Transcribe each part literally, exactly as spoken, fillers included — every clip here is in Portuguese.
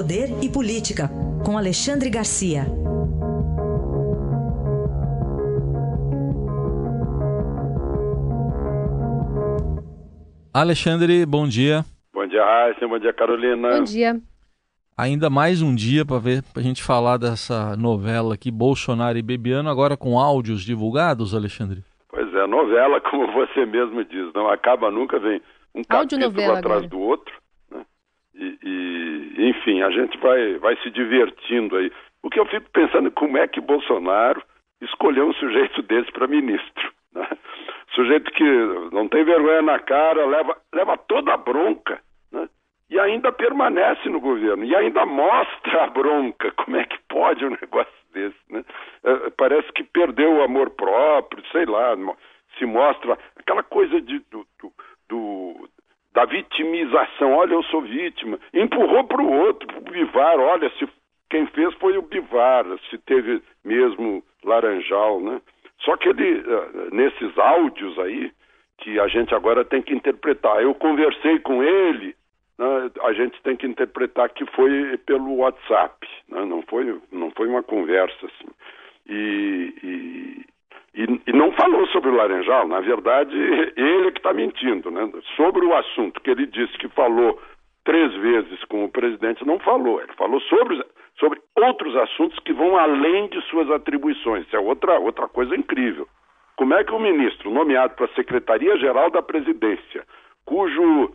Poder e Política, com Alexandre Garcia. Alexandre, bom dia. Bom dia, Raíssa. Bom dia, Carolina. Bom dia. Ainda mais um dia para ver, para a gente falar dessa novela aqui, Bolsonaro e Bebiano, agora com áudios divulgados, Alexandre. Pois é, novela, como você mesmo diz, não acaba nunca, vem um capítulo atrás do outro, né? E, e, enfim, a gente vai, vai se divertindo aí. O que eu fico pensando é como é que Bolsonaro escolheu um sujeito desse para ministro, né? Sujeito que não tem vergonha na cara, leva, leva toda a bronca, né? E ainda permanece no governo, e ainda mostra a bronca. Como é que pode um negócio desse, né? É, parece que perdeu o amor próprio, sei lá, se mostra aquela coisa de, do, do, do, da vitimização. Olha, eu sou vítima. Empurrou para o outro, para o Bivar. Olha, se quem fez foi o Bivar, se teve mesmo Laranjal, né? Só que ele, nesses áudios aí, que a gente agora tem que interpretar, eu conversei com ele, a gente tem que interpretar que foi pelo WhatsApp, né? Não foi, não foi uma conversa assim. E, e, e, e não falou sobre o Laranjal, na verdade, ele é que está mentindo, né? Sobre o assunto que ele disse que falou três vezes com o presidente, não falou, ele falou sobre, sobre outros assuntos que vão além de suas atribuições. Isso é outra, outra coisa incrível. Como é que um ministro nomeado para a Secretaria-Geral da Presidência, cujo...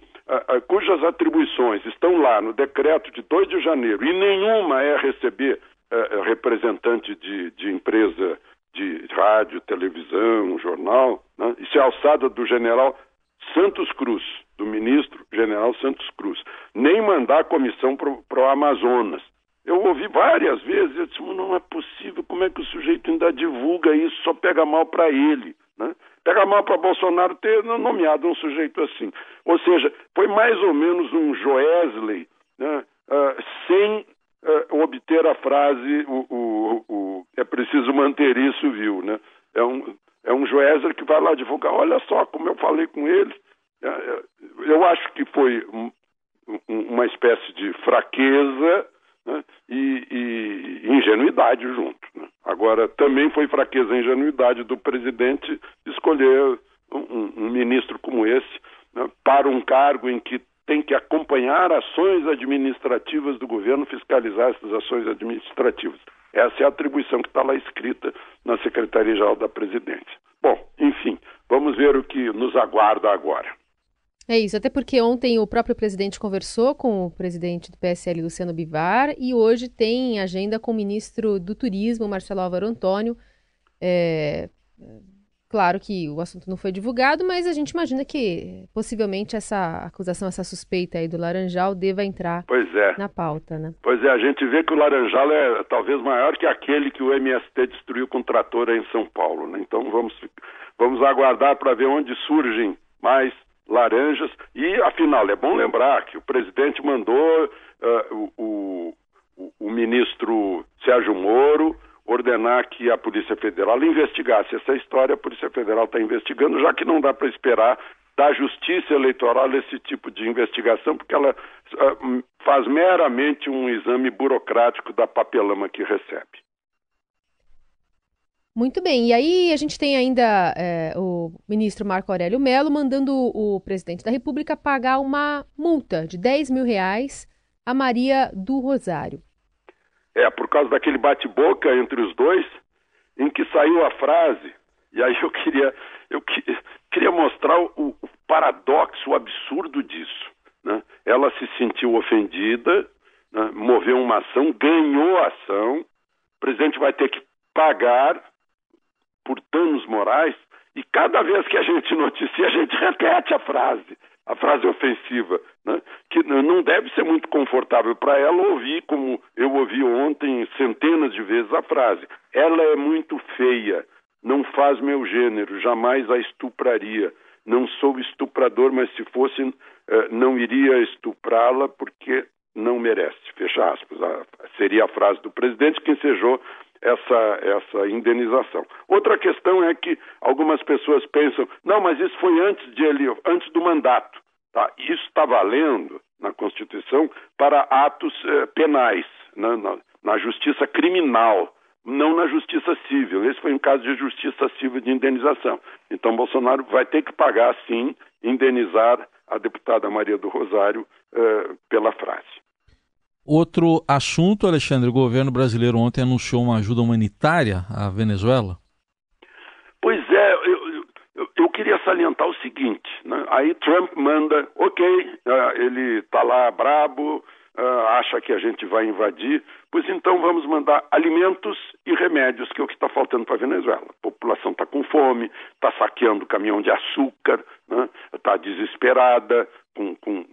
cujas atribuições estão lá no decreto de dois de janeiro e nenhuma é receber uh, representante de, de empresa de rádio, televisão, jornal, né? Isso é alçada do general Santos Cruz, do ministro general Santos Cruz, nem mandar comissão para o Amazonas. Eu ouvi várias vezes, eu disse, não é possível, como é que o sujeito ainda divulga isso, só pega mal para ele, né? Pega mal para Bolsonaro ter nomeado um sujeito assim. Ou seja, foi mais ou menos um Joesley, né? uh, sem uh, obter a frase o, o, o, é preciso manter isso, viu? Né? É, um, é um Joesley que vai lá divulgar, olha só como eu falei com ele. Eu acho que foi um, uma espécie de fraqueza, né? e, e ingenuidade junto, né? Agora, também foi fraqueza e ingenuidade do presidente escolher um, um, um ministro como esse, né, para um cargo em que tem que acompanhar ações administrativas do governo, fiscalizar essas ações administrativas. Essa é a atribuição que está lá escrita na Secretaria-Geral da Presidência. Bom, enfim, vamos ver o que nos aguarda agora. É isso, até porque ontem o próprio presidente conversou com o presidente do P S L, Luciano Bivar, e hoje tem agenda com o ministro do Turismo, Marcelo Álvaro Antônio. É... Claro que o assunto não foi divulgado, mas a gente imagina que possivelmente essa acusação, essa suspeita aí do Laranjal deva entrar pois é. na pauta, né? Pois é, a gente vê que o Laranjal é talvez maior que aquele que o M S T destruiu com trator aí em São Paulo, né? Então vamos, vamos aguardar para ver onde surgem mais laranjas. E, afinal, é bom lembrar que o presidente mandou uh, o, o, o ministro Sérgio Moro ordenar que a Polícia Federal investigasse essa história. A Polícia Federal está investigando, já que não dá para esperar da Justiça Eleitoral esse tipo de investigação, porque ela uh, faz meramente um exame burocrático da papelama que recebe. Muito bem, e aí a gente tem ainda é, o ministro Marco Aurélio Mello mandando o presidente da República pagar uma multa de dez mil reais a Maria do Rosário. É, por causa daquele bate-boca entre os dois, em que saiu a frase, e aí eu queria, eu que, queria mostrar o, o paradoxo, o absurdo disso, né? Ela se sentiu ofendida, né? Moveu uma ação, ganhou a ação, o presidente vai ter que pagar por danos morais, e cada vez que a gente noticia, a gente repete a frase, a frase ofensiva, né? Que não deve ser muito confortável para ela ouvir, como eu ouvi ontem centenas de vezes a frase. Ela é muito feia, não faz meu gênero, jamais a estupraria. Não sou estuprador, mas se fosse, não iria estuprá-la porque não merece. Fecha aspas. Seria a frase do presidente que ensejou Essa, essa indenização. Outra questão é que algumas pessoas pensam, não, mas isso foi antes de ele, antes do mandato, tá? Isso está valendo, na Constituição para atos eh, penais, né, na, na justiça criminal, não na justiça civil. Esse foi um caso de justiça civil de indenização. Então, Bolsonaro vai ter que pagar, sim, indenizar a deputada Maria do Rosário eh, pela frase. Outro assunto, Alexandre, o governo brasileiro ontem anunciou uma ajuda humanitária à Venezuela. Pois é, eu, eu, eu queria salientar o seguinte, né? Aí Trump manda, ok, uh, ele está lá brabo, uh, acha que a gente vai invadir, pois então vamos mandar alimentos e remédios, que é o que está faltando para a Venezuela. A população está com fome, está saqueando caminhão de açúcar, né? Está desesperada, Com, com,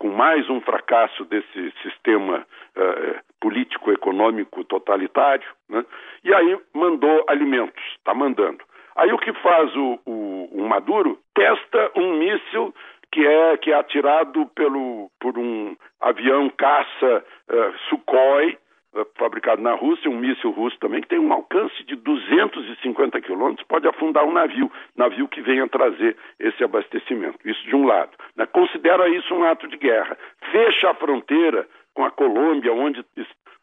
com mais um fracasso desse sistema uh, político-econômico totalitário, né? E aí mandou alimentos, está mandando. Aí o que faz o, o, o Maduro? Testa um míssil que é, que é atirado pelo, por um avião caça uh, Sukhoi, uh, fabricado na Rússia, um míssil russo também, que tem um alcance de duzentos e cinquenta quilômetros, pode afundar um navio, navio que venha trazer esse abastecimento. Isso de um lado. Considera isso um ato de guerra. Fecha a fronteira com a Colômbia, onde,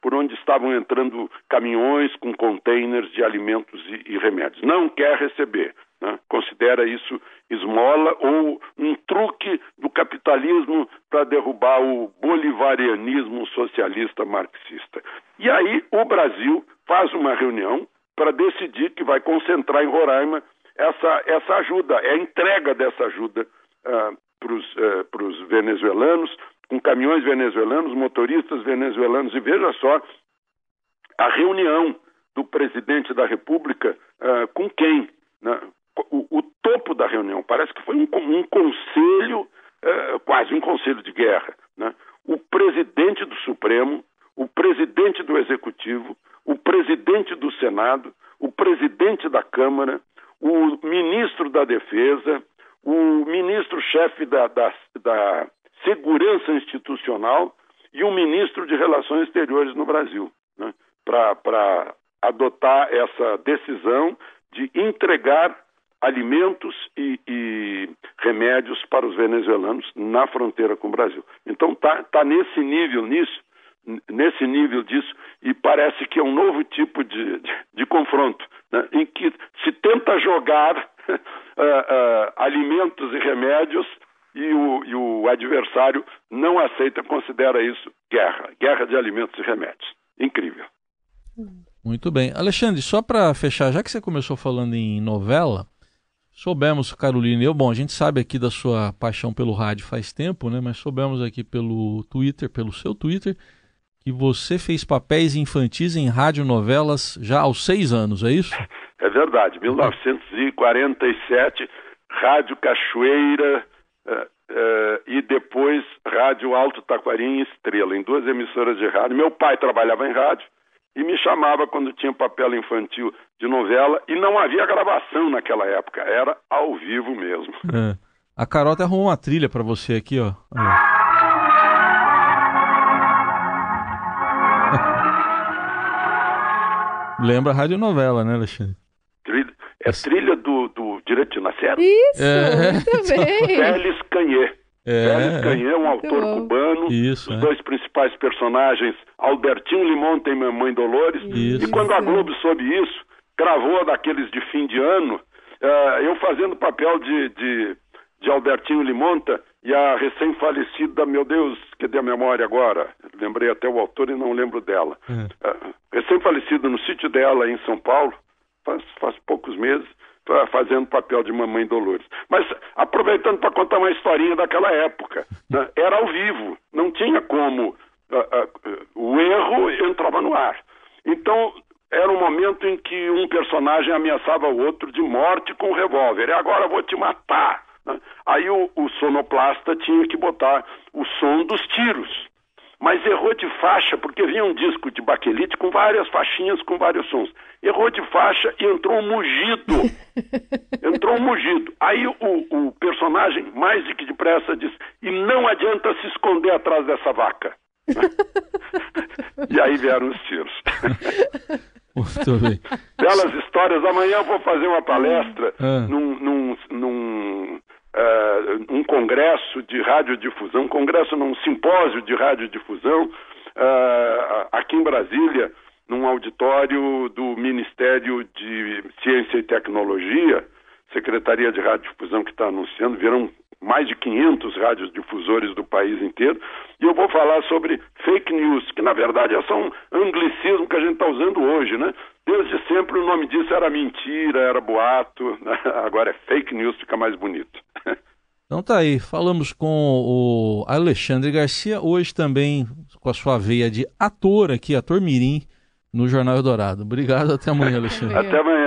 por onde estavam entrando caminhões com containers de alimentos e, e remédios. Não quer receber, né? Considera isso esmola ou um truque do capitalismo para derrubar o bolivarianismo socialista marxista. E aí o Brasil faz uma reunião para decidir que vai concentrar em Roraima essa, essa ajuda, é a entrega dessa ajuda uh, para os eh, pros venezuelanos, com caminhões venezuelanos, motoristas venezuelanos. E veja só a reunião do presidente da República eh, com quem? Né? O, o topo da reunião, parece que foi um, um conselho, eh, quase um conselho de guerra, né? O presidente do Supremo, o presidente do Executivo, o presidente do Senado, o presidente da Câmara, o ministro da Defesa, o ministro-chefe da, da, da Segurança Institucional e o ministro de Relações Exteriores no Brasil, né, para adotar essa decisão de entregar alimentos e, e remédios para os venezuelanos na fronteira com o Brasil. Então tá, tá nesse nível nisso, nesse nível disso, e parece que é um novo tipo de, de, de confronto, né, em que se tenta jogar Uh, uh, alimentos e remédios, e o, e o adversário não aceita, considera isso guerra, guerra de alimentos e remédios. Incrível. Muito bem. Alexandre, só para fechar, já que você começou falando em novela, soubemos, Carolina e eu, bom, a gente sabe aqui da sua paixão pelo rádio faz tempo, né? Mas soubemos aqui pelo Twitter, pelo seu Twitter, que você fez papéis infantis em radionovelas já aos seis anos, é isso? É verdade, mil novecentos e quarenta e sete, Rádio Cachoeira uh, uh, e depois Rádio Alto Taquarim e Estrela, em duas emissoras de rádio. Meu pai trabalhava em rádio e me chamava quando tinha papel infantil de novela, e não havia gravação naquela época, era ao vivo mesmo. É. A Carota arrumou uma trilha para você aqui, ó. Olha. Lembra a radionovela, né, Alexandre? Trilha, é a trilha do, do Direito de Nascer? Isso, é, muito bem. Félix Canhê. É, Félix Canhê, um autor bom. cubano. Isso, os é. dois principais personagens, Albertinho Limonta e Mamãe Dolores. Isso. E quando a Globo soube isso, gravou daqueles de fim de ano, uh, eu fazendo papel de, de, de Albertinho Limonta e a recém-falecida, meu Deus, que deu a memória agora, lembrei até o autor e não lembro dela. Uhum. Uh, recém-falecida no sítio dela, em São Paulo, faz, faz poucos meses, fazendo papel de Mamãe Dolores. Mas aproveitando para contar uma historinha daquela época, né? Era ao vivo, não tinha como, uh, uh, uh, o erro entrava no ar. Então, era um momento em que um personagem ameaçava o outro de morte com um revólver. E agora eu vou te matar. Aí o, o sonoplasta tinha que botar o som dos tiros, mas errou de faixa, porque vinha um disco de baquelite com várias faixinhas, com vários sons. Errou de faixa e entrou um mugido. Entrou um mugido. Aí o, o personagem, mais do que depressa, disse: e não adianta se esconder atrás dessa vaca. E aí vieram os tiros. Muito bem. Belas histórias. Amanhã eu vou fazer uma palestra ah. num, num, num Uh, um congresso de radiodifusão, um congresso não, um simpósio de radiodifusão uh, aqui em Brasília, num auditório do Ministério de Ciência e Tecnologia, Secretaria de Radiodifusão, que está anunciando, virão mais de quinhentos radiodifusores do país inteiro, e eu vou falar sobre fake news, que na verdade é só um anglicismo que a gente está usando hoje, né? Desde sempre o nome disso era mentira, era boato, né? Agora é fake news, fica mais bonito. Então tá aí, falamos com o Alexandre Garcia, hoje também com a sua veia de ator aqui, ator mirim, no Jornal Eldorado. Obrigado, até amanhã, Alexandre. Até amanhã.